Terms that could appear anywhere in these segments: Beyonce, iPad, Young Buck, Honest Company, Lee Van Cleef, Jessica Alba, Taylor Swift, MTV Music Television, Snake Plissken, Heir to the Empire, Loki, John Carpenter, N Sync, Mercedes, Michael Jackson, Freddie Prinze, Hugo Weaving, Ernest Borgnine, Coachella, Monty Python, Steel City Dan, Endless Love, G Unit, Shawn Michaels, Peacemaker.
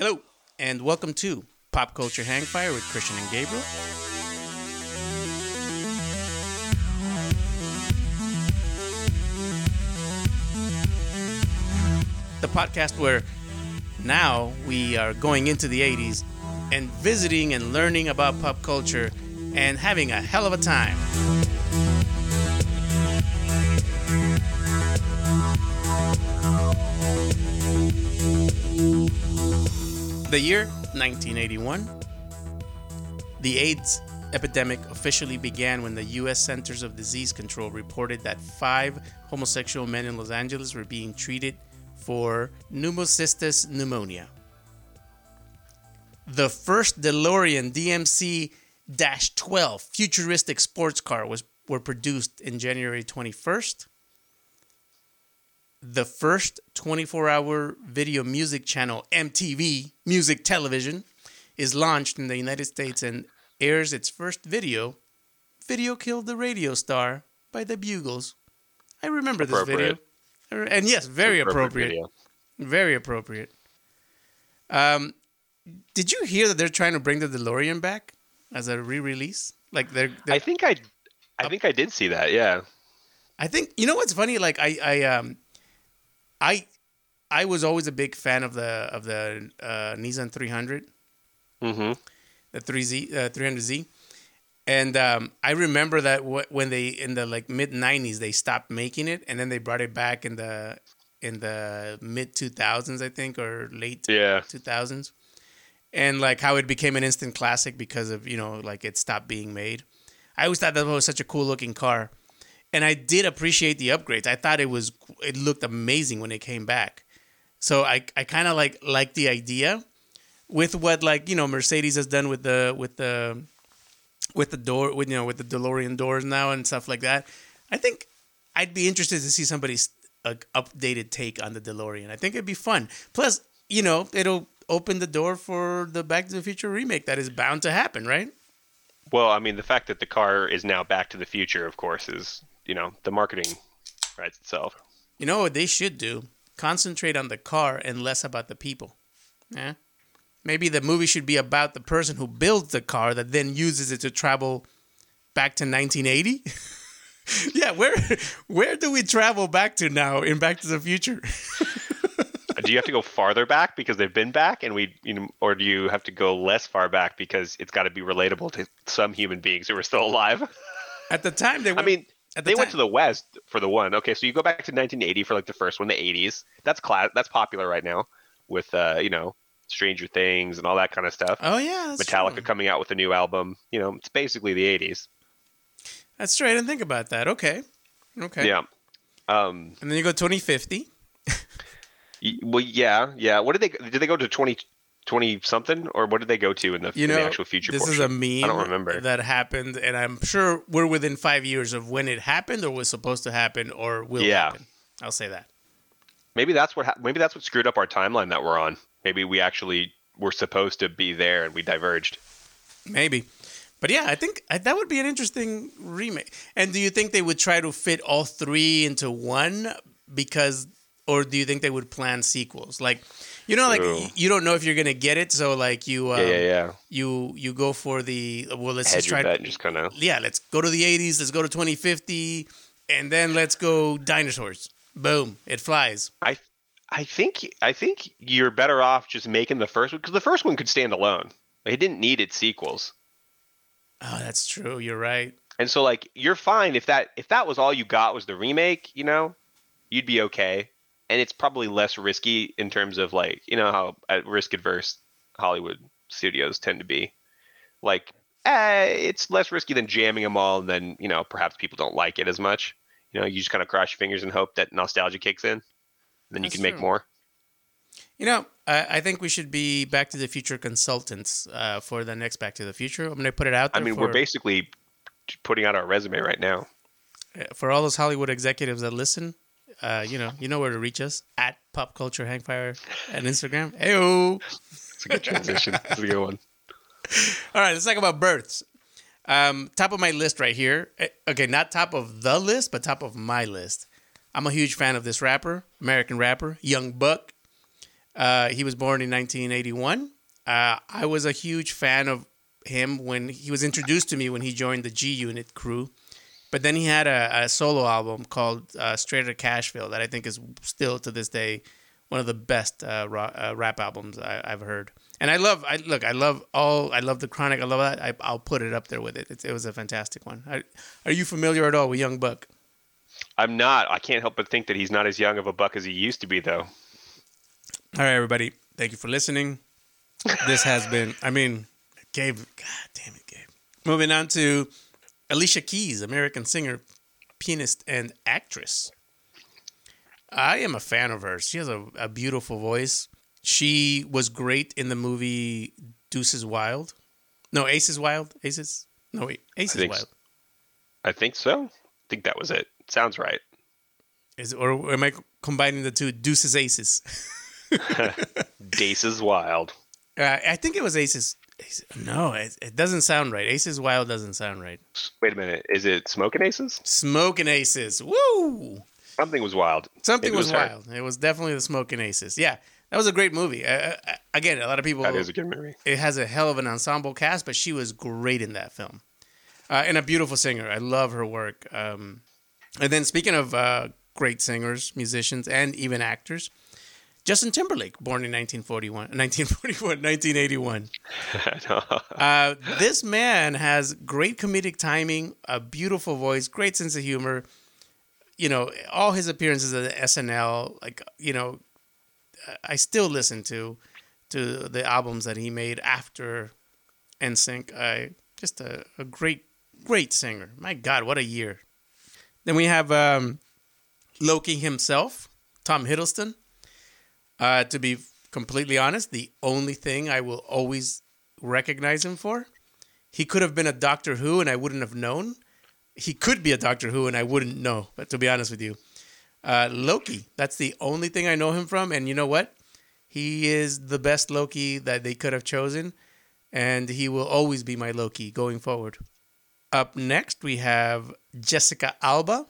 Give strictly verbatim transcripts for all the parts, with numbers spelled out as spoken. Hello, and welcome to Pop Culture Hangfire with Christian and Gabriel. The podcast where now we are going into the eighties and visiting and learning about pop culture and having a hell of a time. The year nineteen eighty-one. The AIDS epidemic officially began when the U S Centers of Disease Control reported that five homosexual men in Los Angeles were being treated for pneumocystis pneumonia. The first DeLorean D M C twelve futuristic sports car was were produced in January twenty-first. The first twenty-four hour video music channel, M T V Music Television, is launched in the United States and airs its first video, Video Killed the Radio Star by the Bugles. I remember this video. And yes, very appropriate. appropriate. Very appropriate. Um, did you hear that they're trying to bring the DeLorean back as a re-release? Like they're, they're I think I I think I did see that, yeah. I think, you know what's funny? Like I, I um I I was always a big fan of the of the uh, Nissan three hundred, mm-hmm. the three Z uh, three hundred Z, and um, I remember that w- when they in the like mid nineties they stopped making it, and then they brought it back in the in the mid two thousands I think, or late yeah. two thousands, and like how it became an instant classic because of, you know, like it stopped being made. I always thought that was such a cool looking car. And I did appreciate the upgrades. I thought it was it looked amazing when it came back. So I I kind of like like the idea with what, like, you know, Mercedes has done with the with the with the door with you know with the DeLorean doors now and stuff like that. I think I'd be interested to see somebody's uh, updated take on the DeLorean. I think it'd be fun. Plus, you know, it'll open the door for the Back to the Future remake that is bound to happen, right? Well, I mean, the fact that the car is now Back to the Future, of course, is, you know, the marketing writes itself. You know what they should do? Concentrate on the car and less about the people. Yeah. Maybe the movie should be about the person who builds the car that then uses it to travel back to nineteen eighty. Yeah, where where do we travel back to now in Back to the Future? Do you have to go farther back because they've been back, and we, you know, or do you have to go less far back because it's got to be relatable to some human beings who are still alive? At the time, they went, I mean, the they time. went to the West for the one. Okay, so you go back to nineteen eighty for like the first one, the eighties. That's class. That's popular right now with uh, you know, Stranger Things and all that kind of stuff. Oh yeah, that's Metallica true. Coming out with a new album. You know, it's basically the eighties. That's right. I didn't think about that. Okay, okay. Yeah. Um, and then you go twenty fifty. Well, yeah, yeah. What did they? Did they go to twenty twenty something, or what did they go to in the, you know, in the actual future? This portion? Is a meme. I don't remember that happened, and I'm sure we're within five years of when it happened, or was supposed to happen, or will yeah. happen. I'll say that. Maybe that's what. Ha- maybe that's what screwed up our timeline that we're on. Maybe we actually were supposed to be there, and we diverged. Maybe, but yeah, I think that would be an interesting remake. And do you think they would try to fit all three into one? Because. Or do you think they would plan sequels? Like, you know, like Ooh. you don't know if you're gonna get it, so like you, um, yeah, yeah, yeah. you, you go for the well. Let's Head just try to just kind of yeah. Let's go to the eighties. Let's go to twenty fifty, and then let's go dinosaurs. Boom! It flies. I, I think, I think you're better off just making the first one, because the first one could stand alone. Like, it didn't need its sequels. Oh, that's true. You're right. And so, like, you're fine if that if that was all you got was the remake. You know, you'd be okay. And it's probably less risky in terms of, like, you know, how risk-averse Hollywood studios tend to be. Like, eh, it's less risky than jamming them all, and then, you know, perhaps people don't like it as much. You know, you just kind of cross your fingers and hope that nostalgia kicks in. And then That's you can true. make more. You know, I, I think we should be Back to the Future consultants uh, for the next Back to the Future. I'm going to put it out there. I mean, for... we're basically putting out our resume right now. For all those Hollywood executives that listen... Uh, you know, you know where to reach us at Pop Culture Hangfire and Instagram. Heyo, it's a good transition. It's a good one. All right, let's talk about births. Um, top of my list right here. Okay, not top of the list, but top of my list. I'm a huge fan of this rapper, American rapper, Young Buck. Uh, he was born in nineteen eighty-one. Uh, I was a huge fan of him when he was introduced to me when he joined the G Unit crew. But then he had a, a solo album called uh, Straight Outta Cashville that I think is still to this day one of the best uh, rock, uh, rap albums I, I've heard. And I love, I look, I love all, I love The Chronic, I love that. I, I'll put it up there with it. It, it was a fantastic one. I, are you familiar at all with Young Buck? I'm not. I can't help but think that he's not as young of a buck as he used to be, though. All right, everybody. Thank you for listening. This has been, I mean, Gabe, God damn it, Gabe. Moving on to Alicia Keys, American singer, pianist, and actress. I am a fan of hers. She has a, a beautiful voice. She was great in the movie Deuces Wild. No, Aces Wild. Aces? No, wait. Aces I Wild. So. I think so. I think that was it. Sounds right. Is Or am I combining the two? Deuces Aces. Deuces Wild. Uh, I think it was Aces. Aces. No, it, it doesn't sound right. Aces Wild doesn't sound right. Wait a minute. Is it Smokin' Aces? Smokin' Aces. Woo! Something was wild. Something was, was wild. It was definitely the Smokin' Aces. Yeah, that was a great movie. Uh, again, a lot of people... That is a good movie. It has a hell of an ensemble cast, but she was great in that film. Uh, and a beautiful singer. I love her work. Um, and then speaking of uh, great singers, musicians, and even actors, Justin Timberlake, born in nineteen forty-one, nineteen forty-one, nineteen eighty-one. I know. Uh, this man has great comedic timing, a beautiful voice, great sense of humor. You know, all his appearances at S N L, like, you know, I still listen to to the albums that he made after N Sync. I just a, a great, great singer. My God, what a year. Then we have um, Loki himself, Tom Hiddleston. Uh, to be completely honest, the only thing I will always recognize him for. He could have been a Doctor Who and I wouldn't have known. He could be a Doctor Who and I wouldn't know, but to be honest with you. Uh, Loki, that's the only thing I know him from. And you know what? He is the best Loki that they could have chosen. And he will always be my Loki going forward. Up next, we have Jessica Alba,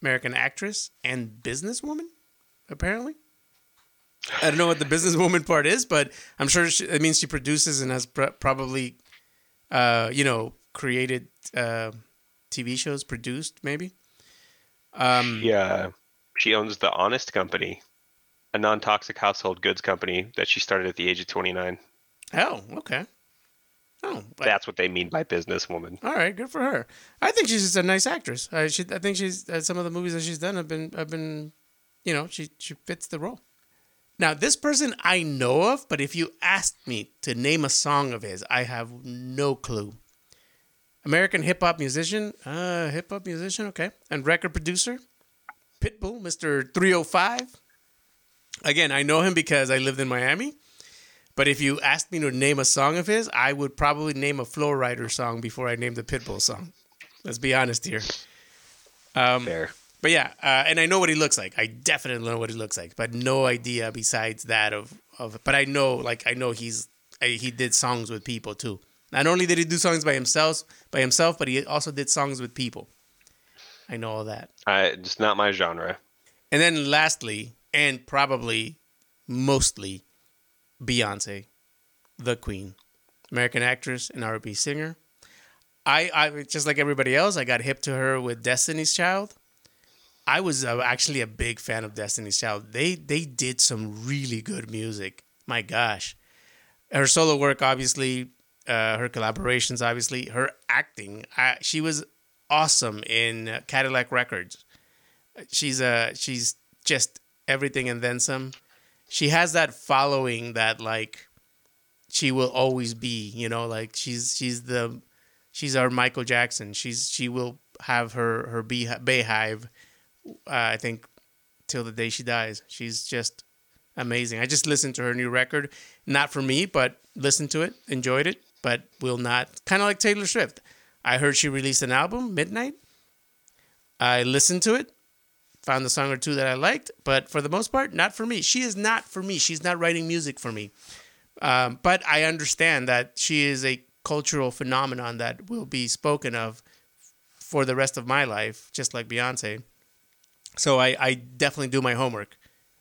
American actress and businesswoman, apparently. I don't know what the businesswoman part is, but I'm sure she, it means she produces and has pr- probably, uh, you know, created... Uh, T V shows produced, maybe. Um, she, uh, she owns the Honest Company, a non-toxic household goods company that she started at the age of twenty-nine. Oh, okay. Oh, but, that's what they mean by businesswoman. All right, good for her. I think she's just a nice actress. I, she, I think she's uh, some of the movies that she's done have been, have been, you know, she she fits the role. Now, this person I know of, but if you asked me to name a song of his, I have no clue. American hip-hop musician, uh, hip-hop musician, okay. And record producer, Pitbull, Mister three oh five. Again, I know him because I lived in Miami. But if you asked me to name a song of his, I would probably name a Flow Rider song before I named the Pitbull song. Let's be honest here. Um, Fair. But yeah, uh, and I know what he looks like. I definitely know what he looks like. But no idea besides that of... of but I know, like, I know he's... I, he did songs with people, too. Not only did he do songs by himself, by himself, but he also did songs with people. I know all that. Uh, it's not my genre. And then lastly, and probably mostly, Beyonce, the Queen, American actress and R and B singer. I, I just like everybody else, I got hip to her with Destiny's Child. I was uh, actually a big fan of Destiny's Child. They they did some really good music. My gosh. Her solo work, obviously... Uh, her collaborations, obviously. Her acting. I, she was awesome in Cadillac Records. She's uh, she's just everything and then some. She has that following that, like, she will always be, you know, like, she's she's the she's our Michael Jackson. She's she will have her, her beehive, uh, I think, till the day she dies. She's just amazing. I just listened to her new record. Not for me, but listened to it, enjoyed it. But will not, kind of like Taylor Swift. I heard she released an album, Midnight. I listened to it, found a song or two that I liked, but for the most part, not for me. She is not for me. She's not writing music for me. Um, but I understand that she is a cultural phenomenon that will be spoken of for the rest of my life, just like Beyonce. So I, I definitely do my homework,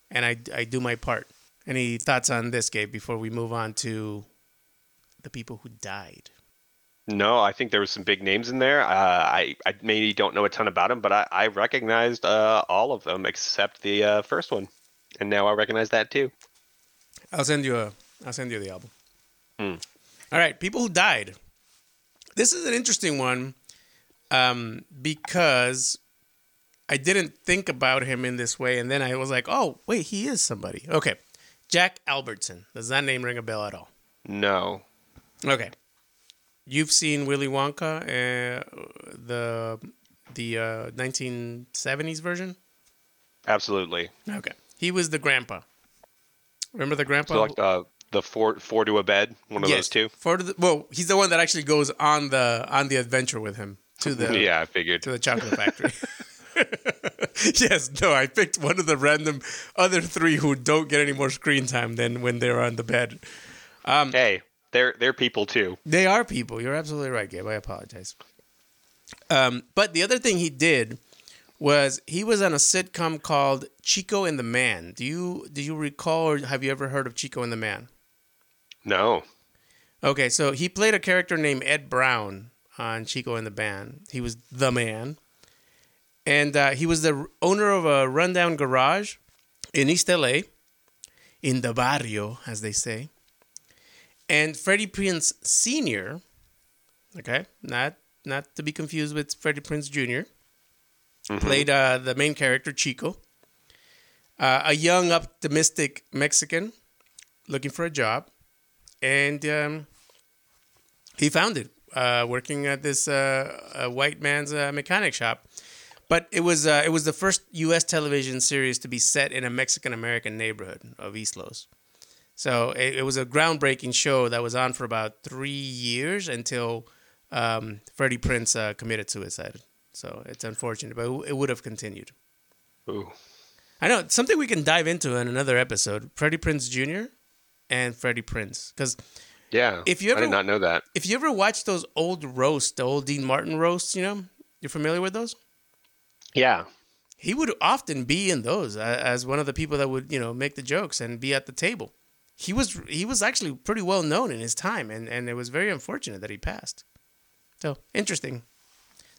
and I, I do my part. Any thoughts on this, Gabe, before we move on to the people who died? No, I think there was some big names in there. Uh, I, I maybe don't know a ton about them, but I, I recognized uh, all of them except the uh, first one. And now I recognize that too. I'll send you a, I'll send you the album. Mm. All right, people who died. This is an interesting one um, because I didn't think about him in this way. And then I was like, oh, wait, he is somebody. Okay, Jack Albertson. Does that name ring a bell at all? No. Okay. You've seen Willy Wonka, uh, the the uh, nineteen seventies version? Absolutely. Okay. He was the grandpa. Remember the grandpa? So like uh, the four four to a bed, one of yes. those two. Four to the, well, he's the one that actually goes on the on the adventure with him to the yeah, I figured to the chocolate factory. Yes, no, I picked one of the random other three who don't get any more screen time than when they're on the bed. Um, hey. They're they're people too. They are people. You're absolutely right, Gabe. I apologize. Um, but the other thing he did was he was on a sitcom called Chico and the Man. Do you do you recall or have you ever heard of Chico and the Man? No. Okay, so he played a character named Ed Brown on Chico and the Man. He was the man, and uh, he was the owner of a rundown garage in East L A, in the barrio, as they say. And Freddie Prinze Senior, okay, not not to be confused with Freddie Prinze Junior, mm-hmm. played uh, the main character, Chico, uh, a young, optimistic Mexican looking for a job. And um, he found it, uh, working at this uh, uh, white man's uh, mechanic shop. But it was uh, it was the first U S television series to be set in a Mexican-American neighborhood of East Los. So it, it was a groundbreaking show that was on for about three years until um, Freddie Prinze uh, committed suicide. So it's unfortunate, but it would have continued. Ooh. I know, it's something we can dive into in another episode. Freddie Prinze Junior and Freddie Prinze. Because yeah, if you ever, I did not know that. If you ever watch those old roasts, the old Dean Martin roasts, you know, you're familiar with those? Yeah. He would often be in those uh, as one of the people that would, you know, make the jokes and be at the table. He was he was actually pretty well known in his time, and, and it was very unfortunate that he passed. So, interesting.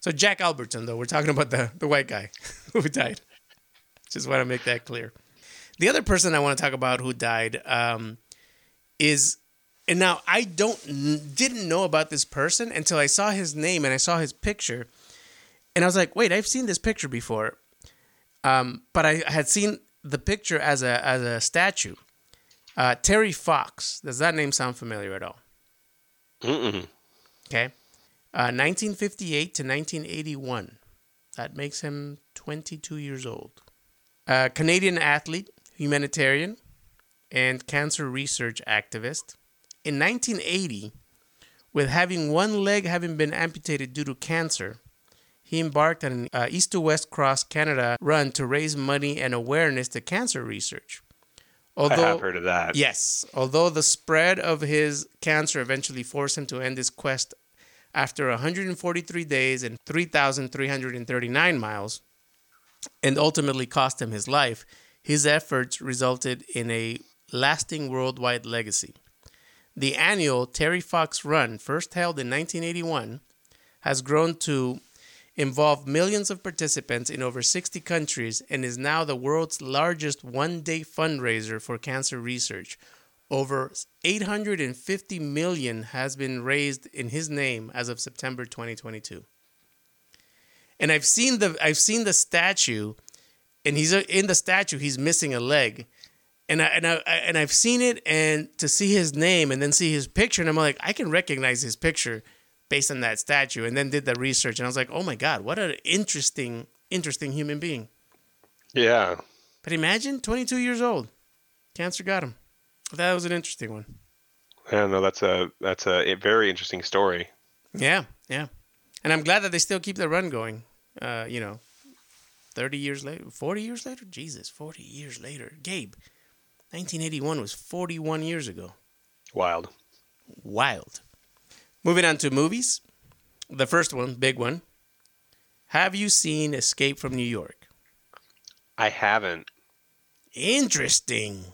So, Jack Albertson, though, we're talking about the, the white guy who died. Just want to make that clear. The other person I want to talk about who died um, is, and now I don't didn't know about this person until I saw his name and I saw his picture. And I was like, wait, I've seen this picture before. Um, but I had seen the picture as a as a statue. Uh, Terry Fox. Does that name sound familiar at all? Mm-mm. Okay. Uh, nineteen fifty-eight to nineteen eighty-one. That makes him twenty-two years old. Uh, Canadian athlete, humanitarian, and cancer research activist. In nineteen eighty, with having one leg having been amputated due to cancer, he embarked on an uh, East to West Cross Canada run to raise money and awareness to cancer research. Although, I have heard of that. Yes. Although the spread of his cancer eventually forced him to end his quest after one hundred forty-three days and three thousand three hundred thirty-nine miles and ultimately cost him his life, his efforts resulted in a lasting worldwide legacy. The annual Terry Fox Run, first held in nineteen eighty-one, has grown to involve millions of participants in over sixty countries and is now the world's largest one-day fundraiser for cancer research. Over eight hundred fifty million dollars has been raised in his name as of September twenty twenty-two. And I've seen the I've seen the statue, and he's a, in the statue he's missing a leg, and I, and I and I've seen it, and to see his name and then see his picture, and I'm like, I can recognize his picture based on that statue, and then did the research. And I was like, oh, my God, what an interesting, interesting human being. Yeah. But imagine, twenty-two years old. Cancer got him. That was an interesting one. Yeah, no, that's a, that's a very interesting story. Yeah, yeah. And I'm glad that they still keep the run going, uh, you know, thirty years later, forty years later? Jesus, forty years later. Gabe, nineteen eighty-one was forty-one years ago. Wild. Wild. Moving on to movies. The first one, big one. Have you seen Escape from New York? I haven't. Interesting.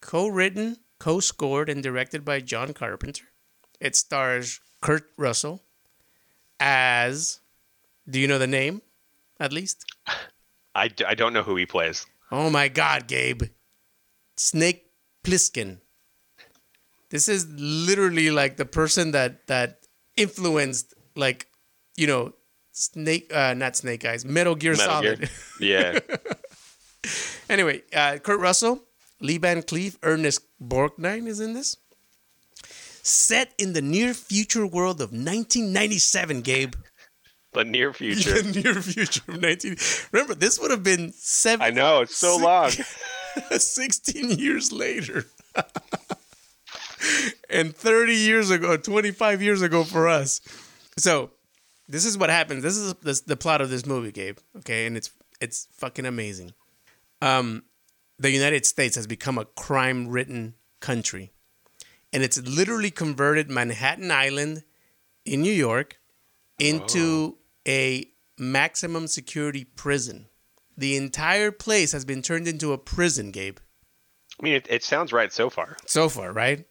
co-written, co-scored, and directed by John Carpenter. It stars Kurt Russell as... Do you know the name, at least? I, d- I don't know who he plays. Oh, my God, Gabe. Snake Plissken. This is literally, like, the person that, that influenced, like, you know, Snake... Uh, not Snake Eyes. Metal Gear Metal Solid. Gear. Yeah. Anyway, uh, Kurt Russell, Lee Van Cleef, Ernest Borgnine is in this. Set in the near future world of nineteen ninety-seven, Gabe. The near future. The near future of nineteen. Remember, this would have been seven. I know, it's so six, long. sixteen years later. And thirty years ago, twenty-five years ago for us. So, this is what happens. This is the, the plot of this movie, Gabe. Okay, and it's it's fucking amazing. Um, the United States has become a crime-ridden country. And it's literally converted Manhattan Island in New York into oh. a maximum security prison. The entire place has been turned into a prison, Gabe. I mean, it, it sounds right so far. So far, right?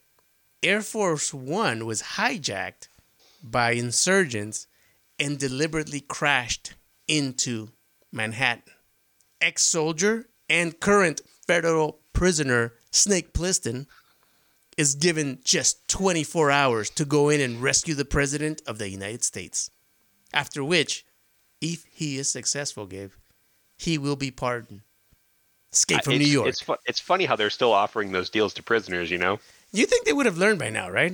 Air Force One was hijacked by insurgents and deliberately crashed into Manhattan. Ex-soldier and current federal prisoner Snake Plissken is given just twenty-four hours to go in and rescue the president of the United States. After which, if he is successful, Gabe, he will be pardoned. Escape from uh, New York. It's, fu- it's funny how they're still offering those deals to prisoners, you know? You think they would have learned by now, right?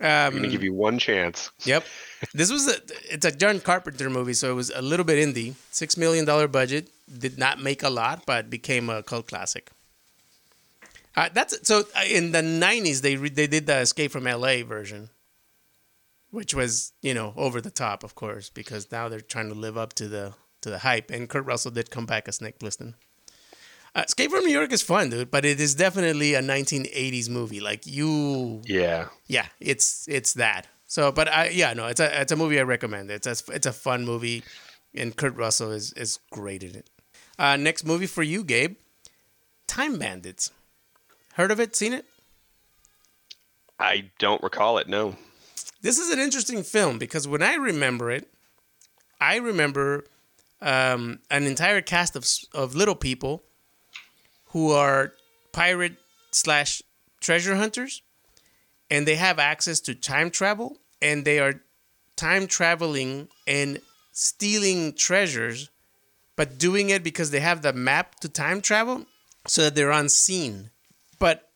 Um, I'm going to give you one chance. Yep. This was a, it's a John Carpenter movie, so it was a little bit indie. six million dollars budget. Did not make a lot, but became a cult classic. Uh, that's so. In the nineties, they re, they did the Escape from L A version, which was, you know, over the top, of course, because now they're trying to live up to the to the hype. And Kurt Russell did come back as Snake Plissken. Uh, Escape from New York is fun, dude, but it is definitely a nineteen eighties movie. Like you, yeah, yeah, it's it's that. So, but I, yeah, no, it's a it's a movie I recommend. It's a, it's a fun movie, and Kurt Russell is is great in it. Uh, next movie for you, Gabe, Time Bandits. Heard of it? Seen it? I don't recall it, no. This is an interesting film because when I remember it, I remember um, an entire cast of of little people who are pirate slash treasure hunters, and they have access to time travel, and they are time traveling and stealing treasures, but doing it because they have the map to time travel so that they're on scene. But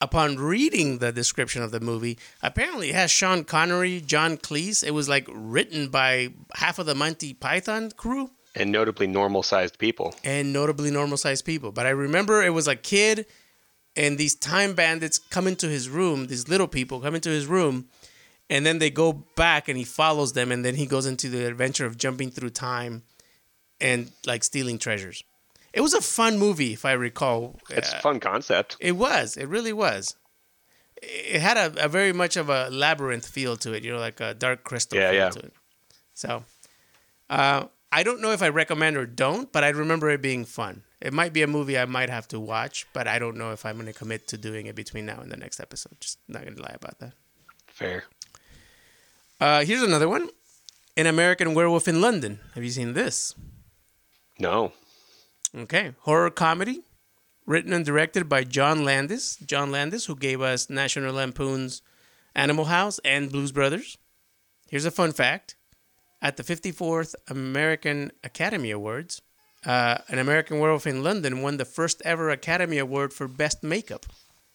upon reading the description of the movie, apparently it has Sean Connery, John Cleese. It was like written by half of the Monty Python crew. And notably normal-sized people. And notably normal-sized people. But I remember it was a kid and these time bandits come into his room, these little people come into his room, and then they go back and he follows them, and then he goes into the adventure of jumping through time and like stealing treasures. It was a fun movie, if I recall. It's a fun concept. It was. It really was. It had a, a very much of a labyrinth feel to it, you know, like a Dark Crystal yeah, feel yeah. to it. So, uh, I don't know if I recommend or don't, but I remember it being fun. It might be a movie I might have to watch, but I don't know if I'm going to commit to doing it between now and the next episode. Just not going to lie about that. Fair. Uh, here's another one. An American Werewolf in London. Have you seen this? No. Okay, horror comedy, written and directed by John Landis. John Landis, who gave us National Lampoon's Animal House and Blues Brothers. Here's a fun fact. At the fifty-fourth American Academy Awards, uh, An American Werewolf in London won the first ever Academy Award for Best Makeup.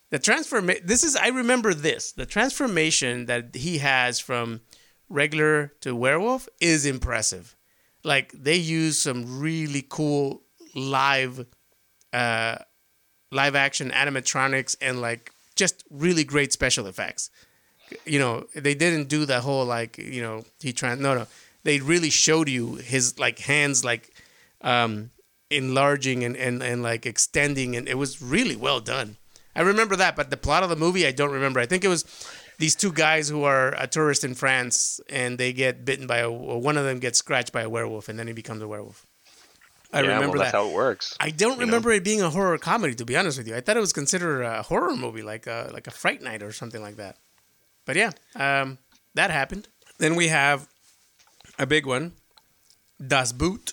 The transforma- This is, I remember this. The transformation that he has from regular to werewolf is impressive. Like, they use some really cool... Live, uh, live action animatronics and like just really great special effects. You know, they didn't do the whole like you know he trans. No, no, they really showed you his like hands like um, enlarging and, and and like extending, and it was really well done. I remember that, but the plot of the movie I don't remember. I think it was these two guys who are a tourist in France and they get bitten by a, one of them gets scratched by a werewolf and then he becomes a werewolf. I yeah, remember well, that's that. how it works. I don't remember know? it being a horror comedy, to be honest with you. I thought it was considered a horror movie, like a, like a Fright Night or something like that. But yeah, um, that happened. Then we have a big one, Das Boot.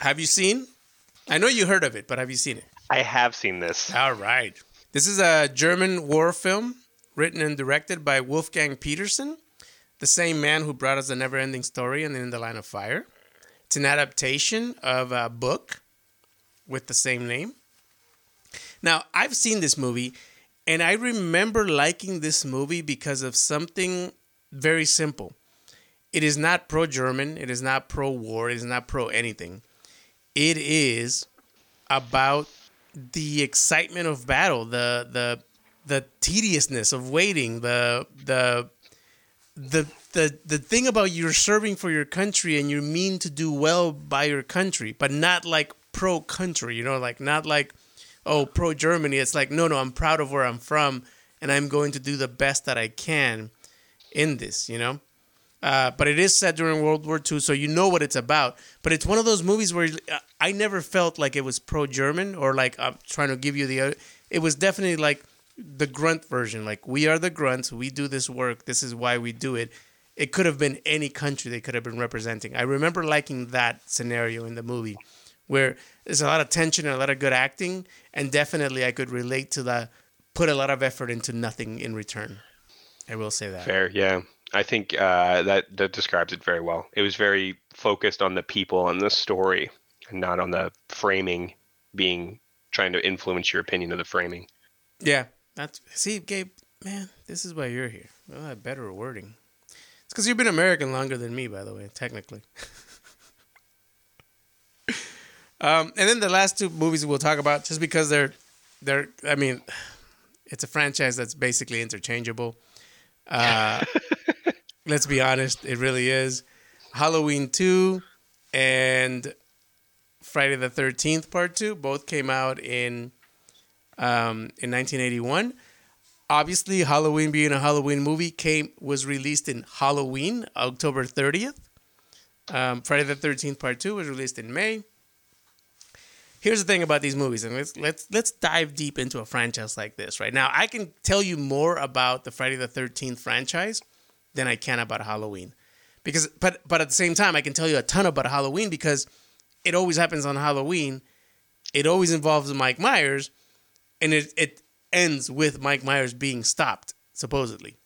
Have you seen? I know you heard of it, but have you seen it? I have seen this. All right. This is a German war film written and directed by Wolfgang Petersen, the same man who brought us The Neverending Story and In the Line of Fire. It's an adaptation of a book with the same name. Now, I've seen this movie, and I remember liking this movie because of something very simple. It is not pro-German. It is not pro-war. It is not pro-anything. It is about the excitement of battle, the the the tediousness of waiting, the the the the the thing about you're serving for your country and you mean to do well by your country, but not like pro country, you know, like not like oh pro Germany. It's like no no, I'm proud of where I'm from and I'm going to do the best that I can in this, you know. Uh, but it is set during World War Two, so you know what it's about. But it's one of those movies where I never felt like it was pro-German or like I'm trying to give you the other. It was definitely like the grunt version. Like, we are the grunts. We do this work. This is why we do it. It could have been any country they could have been representing. I remember liking that scenario in the movie where there's a lot of tension and a lot of good acting. And definitely I could relate to the put a lot of effort into nothing in return. I will say that. Fair, yeah. I think uh, that, that describes it very well. It was very focused on the people and the story, and not on the framing being trying to influence your opinion of the framing. Yeah. That's, see, Gabe, man, this is why you're here. Well, I had better wording. It's because you've been American longer than me, by the way, technically. um, and then the last two movies we'll talk about, just because they're, they're. I mean, it's a franchise that's basically interchangeable. Uh Let's be honest, it really is. Halloween two and Friday the thirteenth Part two both came out in um, in nineteen eighty-one. Obviously, Halloween being a Halloween movie came was released in Halloween, October thirtieth. Um, Friday the thirteenth Part two was released in May. Here's the thing about these movies, and let's let's let's dive deep into a franchise like this right now. I can tell you more about the Friday the thirteenth franchise than I can about Halloween, because but but at the same time I can tell you a ton about Halloween because it always happens on Halloween, it always involves Mike Myers, and it it ends with Mike Myers being stopped supposedly.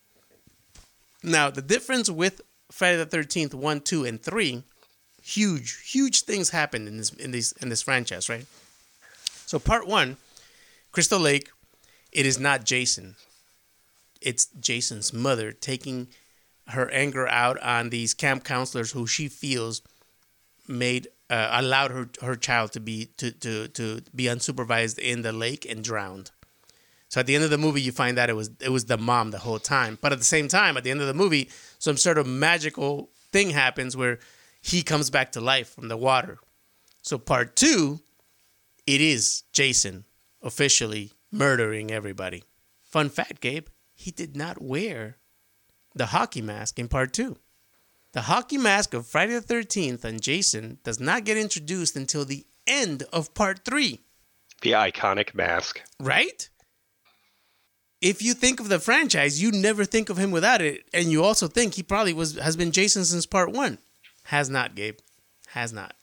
Now the difference with Friday the thirteenth one, two, and three, huge huge things happened in this in this in this franchise, right? So part one, Crystal Lake, it is not Jason, it's Jason's mother taking her anger out on these camp counselors who she feels made uh, allowed her her child to be to, to to be unsupervised in the lake and drowned. So at the end of the movie, you find that it was it was the mom the whole time. But at the same time, at the end of the movie, some sort of magical thing happens where he comes back to life from the water. So part two, it is Jason officially murdering everybody. Fun fact, Gabe, he did not wear the hockey mask in part two. The hockey mask of Friday the thirteenth and Jason does not get introduced until the end of part three. The iconic mask. Right? If you think of the franchise, you never think of him without it. And you also think he probably was has been Jason since part one. Has not, Gabe. Has not.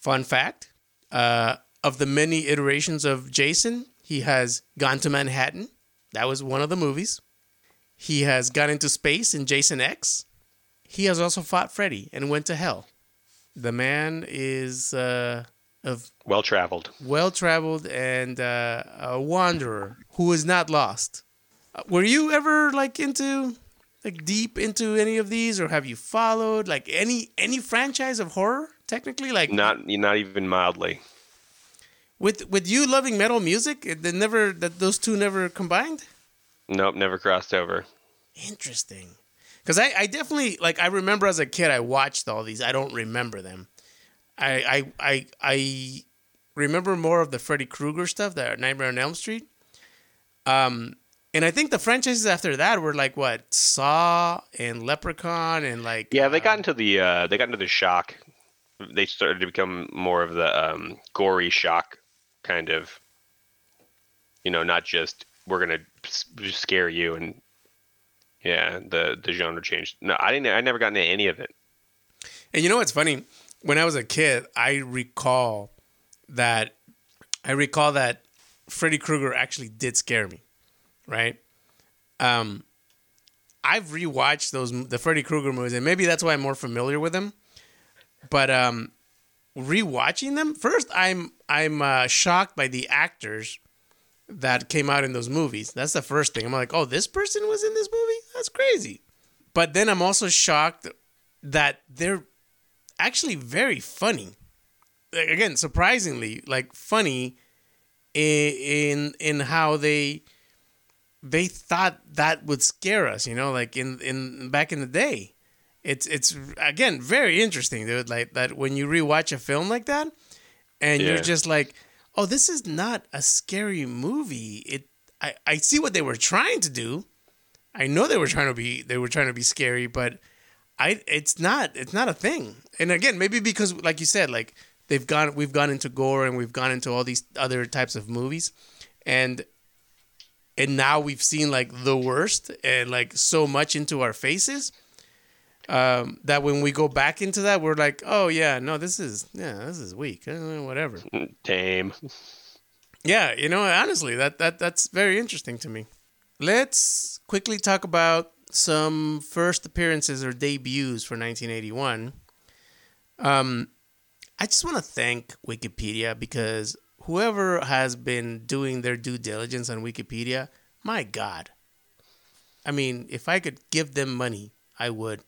Fun fact, uh, of the many iterations of Jason, he has gone to Manhattan. That was one of the movies. He has gone into space in Jason X. He has also fought Freddy and went to hell. The man is uh, of well-traveled. Well-traveled and uh, a wanderer who is not lost. Were you ever like into like deep into any of these, or have you followed like any any franchise of horror technically? Like not not even mildly. With with you loving metal music, it, they never that those two never combined. Nope, never crossed over. Interesting. Because I, I definitely, like, I remember as a kid, I watched all these. I don't remember them. I I I, I remember more of the Freddy Krueger stuff, the Nightmare on Elm Street. Um, and I think the franchises after that were, like, what? Saw and Leprechaun and, like... Yeah, they uh, got into the uh, they got into the Shock they started to become more of the um, gory shock kind of, you know, not just we're going to scare you. And yeah, the, the genre changed. No, I didn't, I never got into any of it. And you know what's funny? When I was a kid, I recall that I recall that Freddy Krueger actually did scare me, right? Um, I've rewatched those the Freddy Krueger movies, and maybe that's why I'm more familiar with them. But um, rewatching them, first I'm I'm uh, shocked by the actors that came out in those movies. That's the first thing. I'm like, oh, this person was in this movie? That's crazy. But then I'm also shocked that they're actually very funny. Again, surprisingly, like funny in in how they they thought that would scare us, you know, like in, in back in the day. It's it's again very interesting, dude. Like that when you rewatch a film like that, and yeah. you're just like, oh, this is not a scary movie. It I, I see what they were trying to do. I know they were trying to be they were trying to be scary, but I it's not it's not a thing. And again, maybe because like you said, like they've gone we've gone into gore and we've gone into all these other types of movies, and and now we've seen like the worst and like so much into our faces. Um, that when we go back into that, we're like, oh yeah, no, this is yeah, this is weak, uh, whatever. Tame. Yeah, you know, honestly, that that that's very interesting to me. Let's quickly talk about some first appearances or debuts for nineteen eighty-one. Um, I just want to thank Wikipedia, because whoever has been doing their due diligence on Wikipedia, my God, I mean, if I could give them money, I would.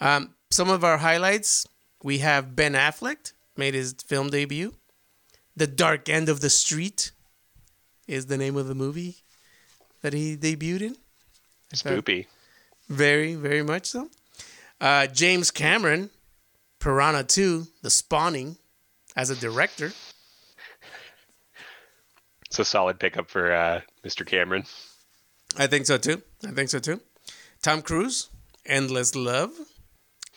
Um, some of our highlights, we have Ben Affleck made his film debut. The Dark End of the Street is the name of the movie that he debuted in. Spoopy. Very, very much so. Uh, James Cameron, Piranha two, The Spawning, as a director. It's a solid pickup for uh, Mister Cameron. I think so too. I think so too. Tom Cruise, Endless Love.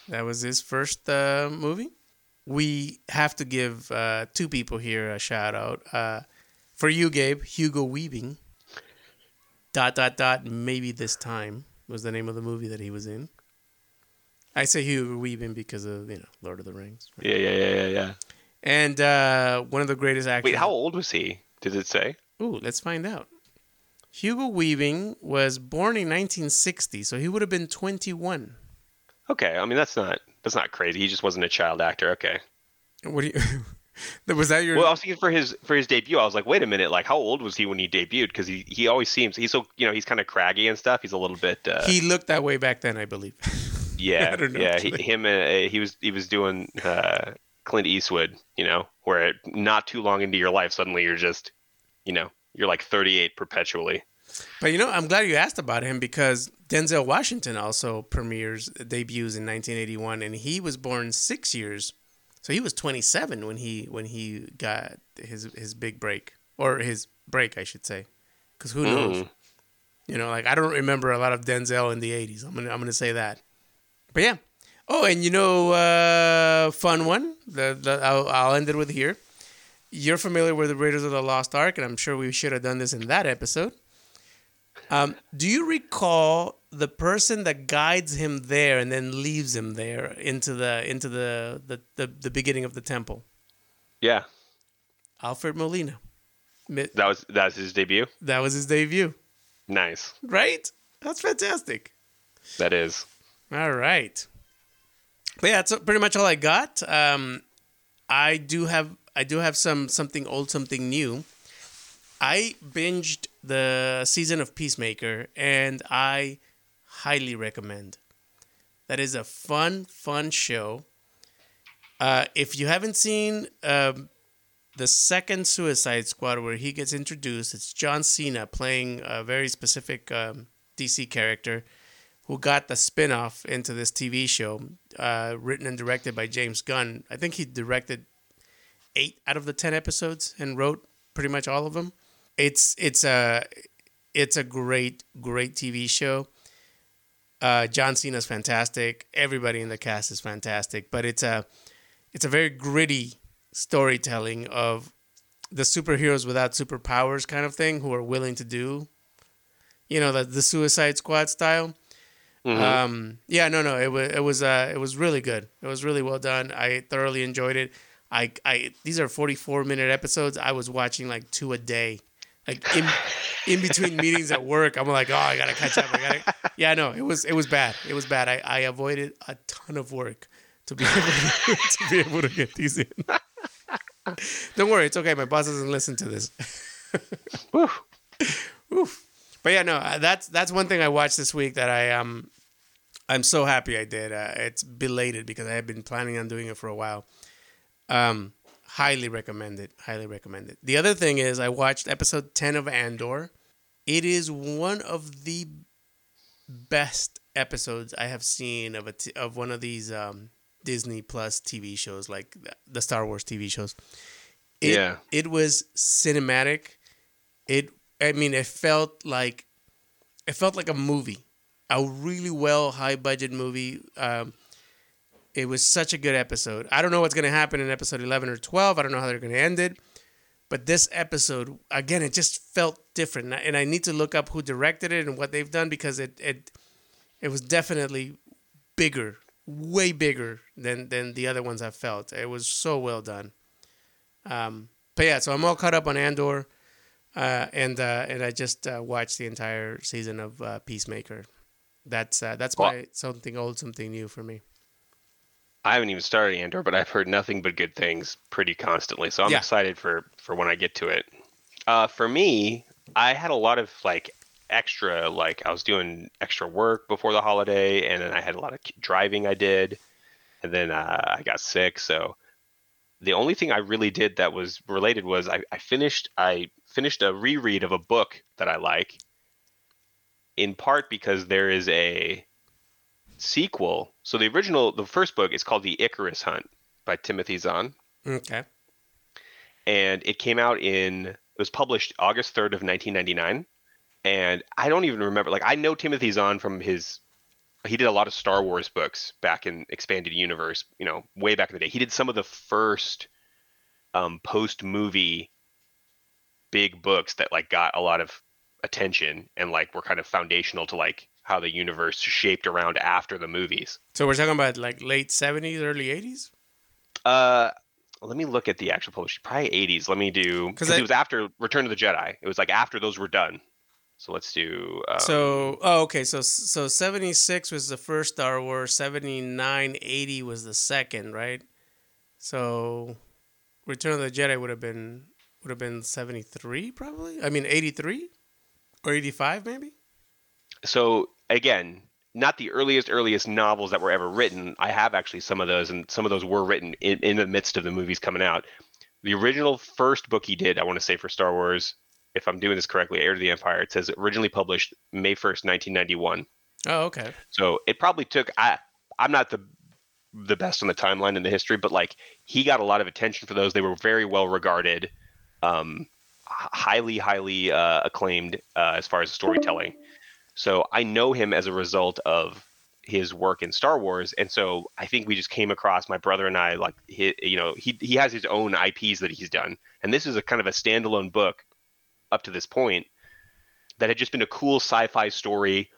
That was his first uh, movie. We have to give uh, two people here a shout out. Uh, for you, Gabe, Hugo Weaving. Dot, dot, dot, Maybe This Time was the name of the movie that he was in. I say Hugo Weaving because of, you know, Lord of the Rings. Right? Yeah, yeah, yeah, yeah, yeah. And uh, one of the greatest actors. Wait, how old was he? Did it say? Ooh, let's find out. Hugo Weaving was born in nineteen sixty, so he would have been twenty-one. Okay, I mean that's not that's not crazy. He just wasn't a child actor. Okay. What do you? Was that your? Well, I was thinking for his for his debut, I was like, wait a minute, like how old was he when he debuted? Because he, he always seems he's so you know he's kind of craggy and stuff. He's a little bit. Uh... He looked that way back then, I believe. Yeah, I don't know, yeah. He, him uh, he was he was doing uh, Clint Eastwood, you know, where not too long into your life, suddenly you're just, you know, you're like thirty-eight perpetually. But, you know, I'm glad you asked about him because Denzel Washington also premieres, debuts in nineteen eighty-one, and he was born six years. So he was twenty-seven when he when he got his his big break, or his break, I should say, because who knows? Mm. You know, like I don't remember a lot of Denzel in the eighties. I'm gonna I'm gonna say that. But yeah. Oh, and you know, uh, fun one. The, the I'll, I'll end it with here. You're familiar with the Raiders of the Lost Ark, and I'm sure we should have done this in that episode. Um, do you recall the person that guides him there and then leaves him there into the into the the, the, the beginning of the temple? Yeah, Alfred Molina. That was that was his debut. That was his debut. Nice, right? That's fantastic. That is. All right. But yeah, that's pretty much all I got. Um, I do have I do have some something old, something new. I binged the season of Peacemaker, and I highly recommend. That is a fun, fun show. Uh, if you haven't seen um, the second Suicide Squad where he gets introduced, it's John Cena playing a very specific um, D C character who got the spin-off into this T V show uh, written and directed by James Gunn. I think he directed eight out of the ten episodes and wrote pretty much all of them. It's it's a it's a great great T V show. Uh, John Cena's fantastic. Everybody in the cast is fantastic. But it's a it's a very gritty storytelling of the superheroes without superpowers kind of thing who are willing to do, you know, the, the Suicide Squad style. Mm-hmm. Um, yeah, no, no, it was, it was, uh, it was really good. It was really well done. I thoroughly enjoyed it. I, I, these are forty-four minute episodes. I was watching like two a day, like in, in between meetings at work. I'm like, oh, I gotta catch up. I gotta, yeah, no, it was, it was bad. It was bad. I, I avoided a ton of work to be able to, to be able to get these in. Don't worry, it's okay. My boss doesn't listen to this. Woof. Woof. But yeah, no, that's that's one thing I watched this week that I um, I'm so happy I did. Uh, it's belated because I had been planning on doing it for a while. Um, highly recommend it. Highly recommend it. The other thing is I watched episode ten of Andor. It is one of the best episodes I have seen of a t- of one of these um, Disney Plus T V shows, like the Star Wars T V shows. It, yeah, it was cinematic. It. I mean, it felt like it felt like a movie, a really well high budget movie. Um, it was such a good episode. I don't know what's going to happen in episode eleven or twelve. I don't know how they're going to end it. But this episode, again, it just felt different. And I need to look up who directed it and what they've done, because it it, it was definitely bigger, way bigger than, than the other ones I felt. It was so well done. Um, but yeah, so I'm all caught up on Andor. Uh, and uh, and I just uh, watched the entire season of uh, Peacemaker. That's uh, that's well, my something old, something new for me. I haven't even started Andor, but I've heard nothing but good things pretty constantly. So I'm yeah. excited for, for when I get to it. Uh, for me, I had a lot of like extra, like I was doing extra work before the holiday, and then I had a lot of driving I did, and then uh, I got sick. So the only thing I really did that was related was I, I finished I. finished a reread of a book that I like, in part because there is a sequel. So the original, the first book is called The Icarus Hunt by Timothy Zahn. Okay. And it came out in, it was published August third of nineteen ninety-nine. And I don't even remember, like I know Timothy Zahn from his, he did a lot of Star Wars books back in Expanded Universe, you know, way back in the day. He did some of the first um, post-movie big books that like got a lot of attention and like were kind of foundational to like how the universe shaped around after the movies. So we're talking about like late seventies, early eighties. Uh, let me look at the actual published. Probably eighties. Let me do because it was after Return of the Jedi. It was like after those were done. So let's do. Um, so oh okay. So so seventy-six was the first Star Wars. seventy-nine, eighty was the second, right? So Return of the Jedi would have been. Would have been seventy-three, probably. I mean, eighty-three or eighty-five, maybe. So again, not the earliest, earliest novels that were ever written. I have actually some of those, and some of those were written in, in the midst of the movies coming out. The original first book he did, I want to say for Star Wars, if I'm doing this correctly, Heir to the Empire, it says originally published May first, nineteen ninety-one. Oh, okay. So it probably took, I, I'm not the the best on the timeline in the history, but like he got a lot of attention for those. They were very well regarded. Um, highly, highly uh, acclaimed uh, as far as storytelling. So I know him as a result of his work in Star Wars, and so I think we just came across my brother and I. Like, he, you know, he he has his own I Ps that he's done, and this is a kind of a standalone book up to this point that had just been a cool sci-fi story.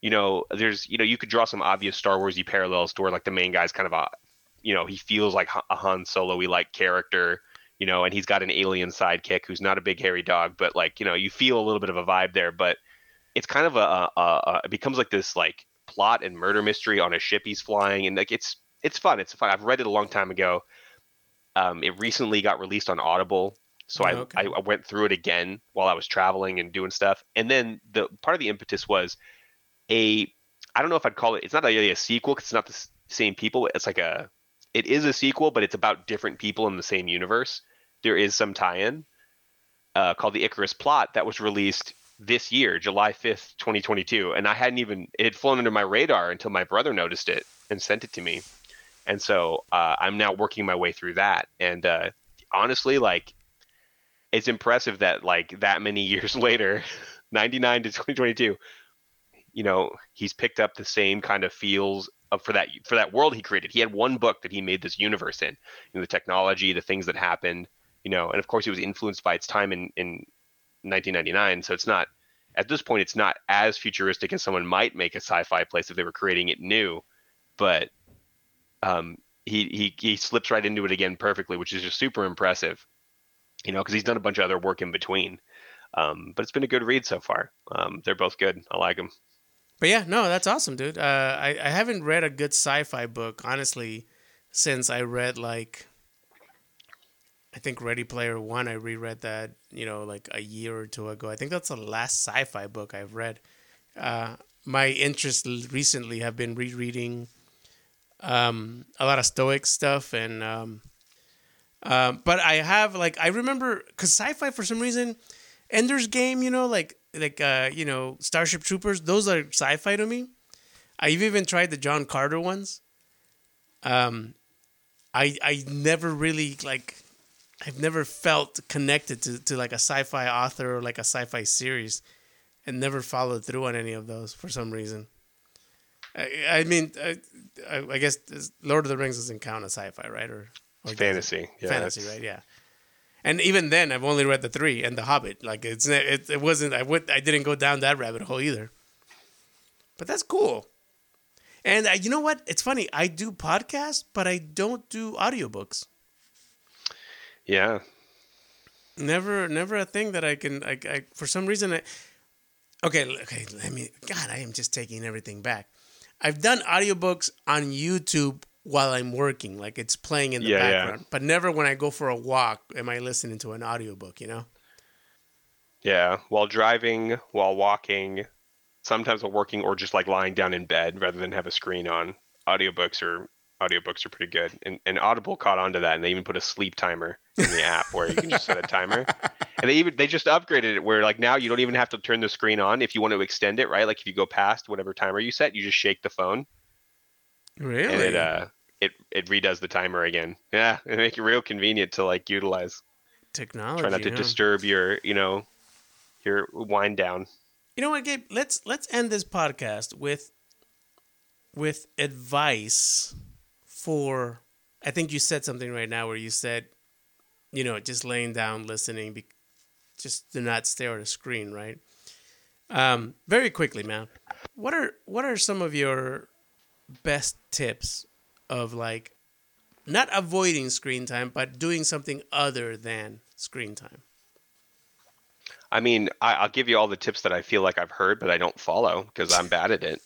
You know, there's you know you could draw some obvious Star Wars-y parallels to where like the main guy's kind of a, you know, he feels like a Han Solo-y like character. You know, and he's got an alien sidekick who's not a big hairy dog, but like, you know, you feel a little bit of a vibe there, but it's kind of a, a, a it becomes like this like plot and murder mystery on a ship he's flying. And like, it's, it's fun. It's fun. I've read it a long time ago. Um, it recently got released on Audible. So oh, okay. I, I went through it again while I was traveling and doing stuff. And then the part of the impetus was a, I don't know if I'd call it, it's not really a sequel, 'cause it's not the same people. It's like a, it is a sequel, but it's about different people in the same universe. There is some tie-in uh, called The Icarus Plot that was released this year, July fifth, twenty twenty-two. And I hadn't even, it had flown under my radar until my brother noticed it and sent it to me. And so uh, I'm now working my way through that. And uh, honestly, like, it's impressive that like that many years later, ninety-nine to twenty twenty-two, you know, he's picked up the same kind of feels of, for that for that world he created. He had one book that he made this universe in, you know, the technology, the things that happened, you know, and of course he was influenced by its time in, in nineteen ninety-nine. So it's not, at this point, it's not as futuristic as someone might make a sci-fi place if they were creating it new, but um, he, he, he slips right into it again perfectly, which is just super impressive, you know, because he's done a bunch of other work in between. Um, but it's been a good read so far. Um, they're both good. I like them. But yeah, no, that's awesome, dude. Uh, I, I haven't read a good sci-fi book, honestly, since I read, like, I think Ready Player One. I reread that, you know, like a year or two ago. I think that's the last sci-fi book I've read. Uh, my interests recently have been rereading um, a lot of Stoic stuff. and um, uh, But I have, like, I remember, because sci-fi, for some reason, Ender's Game, you know, like, like uh, you know, Starship Troopers, those are sci-fi to me. I've even tried the John Carter ones. Um, I I never really, like, I've never felt connected to, to like a sci-fi author or like a sci-fi series, and never followed through on any of those for some reason. I, I mean, I, I guess Lord of the Rings doesn't count as sci-fi, right? Or, or fantasy, yeah, fantasy, that's... right? Yeah. And even then, I've only read the three and The Hobbit. Like it's it, it wasn't I would I didn't go down that rabbit hole either. But that's cool. And I, you know what? It's funny. I do podcasts, but I don't do audiobooks. Yeah. Never, never a thing that I can, I, I for some reason, I, okay, okay, let me, God, I am just taking everything back. I've done audiobooks on YouTube while I'm working, like it's playing in the yeah, background, yeah. But never when I go for a walk am I listening to an audiobook, you know? Yeah, while driving, while walking, sometimes while working, or just like lying down in bed rather than have a screen on. Audiobooks are... Audiobooks are pretty good, and, and Audible caught on to that, and they even put a sleep timer in the app where you can just set a timer, and they even they just upgraded it where like now you don't even have to turn the screen on if you want to extend it, right? Like if you go past whatever timer you set, you just shake the phone. Really? And it uh it it redoes the timer again. Yeah, it make it real convenient to like utilize technology. Try not to huh? disturb your you know your wind down. You know what, Gabe? Let's let's end this podcast with with advice. For, I think you said something right now where you said, you know, just laying down, listening, be, just do not stare at a screen, right? Um, very quickly, man. What are what are some of your best tips of like, not avoiding screen time, but doing something other than screen time? I mean, I, I'll give you all the tips that I feel like I've heard, but I don't follow because I'm bad at it,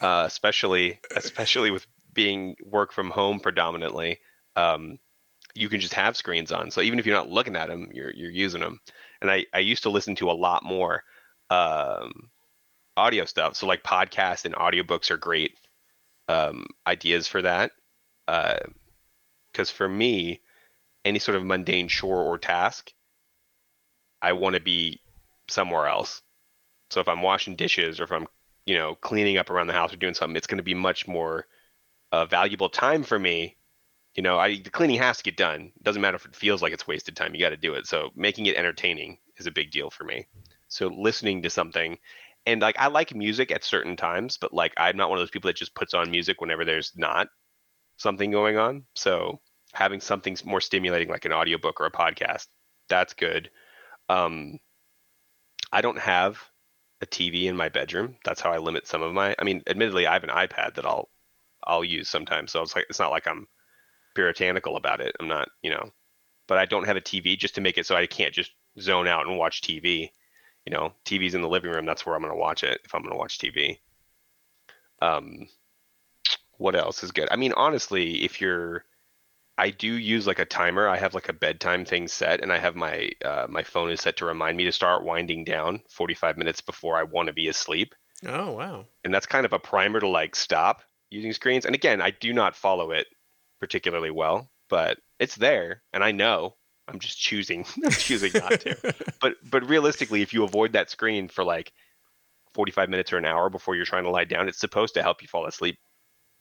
uh, especially especially with. Being work from home predominantly, um, you can just have screens on. So even if you're not looking at them, you're you're using them. And I, I used to listen to a lot more um, audio stuff. So like podcasts and audiobooks are great um, ideas for that. Uh, 'cause for me, any sort of mundane chore or task, I want to be somewhere else. So if I'm washing dishes or if I'm, you know, cleaning up around the house or doing something, it's going to be much more Uh, valuable time for me. You know, I the cleaning has to get done. It doesn't matter if it feels like it's wasted time. You got to do it. So making it entertaining is a big deal for me. So listening to something, and like I like music at certain times, but like I'm not one of those people that just puts on music whenever there's not something going on. So having something more stimulating like an audiobook or a podcast, that's good. Um, I don't have a T V in my bedroom. That's how I limit some of my. I mean, admittedly, I have an iPad that I'll. I'll use sometimes. So it's like, it's not like I'm puritanical about it. I'm not, you know, but I don't have a T V just to make it so I can't just zone out and watch T V. You know, T V's in the living room. That's where I'm going to watch it if I'm going to watch T V. Um, what else is good? I mean, honestly, if you're, I do use like a timer. I have like a bedtime thing set, and I have my, uh, my phone is set to remind me to start winding down forty-five minutes before I want to be asleep. Oh, wow. And that's kind of a primer to like stop using screens. And again, I do not follow it particularly well, but it's there, and I know I'm just choosing I'm choosing not to. But but realistically, if you avoid that screen for like forty-five minutes or an hour before you're trying to lie down, it's supposed to help you fall asleep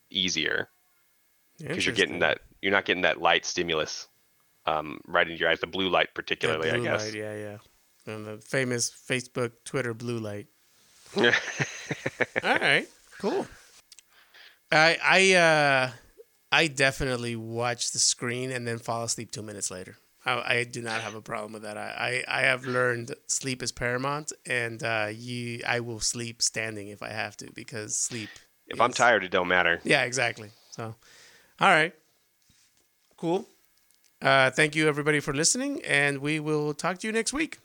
easier because you're getting that you're not getting that light stimulus um, right into your eyes. The blue light, particularly, yeah, blue I guess. Light, yeah, yeah. And the famous Facebook, Twitter blue light. All right, cool. I I uh, I definitely watch the screen and then fall asleep two minutes later. I, I do not have a problem with that. I, I, I have learned sleep is paramount, and uh, you I will sleep standing if I have to, because sleep. If is, I'm tired, it don't matter. Yeah, exactly. So, all right, cool. Uh, thank you everybody for listening, and we will talk to you next week.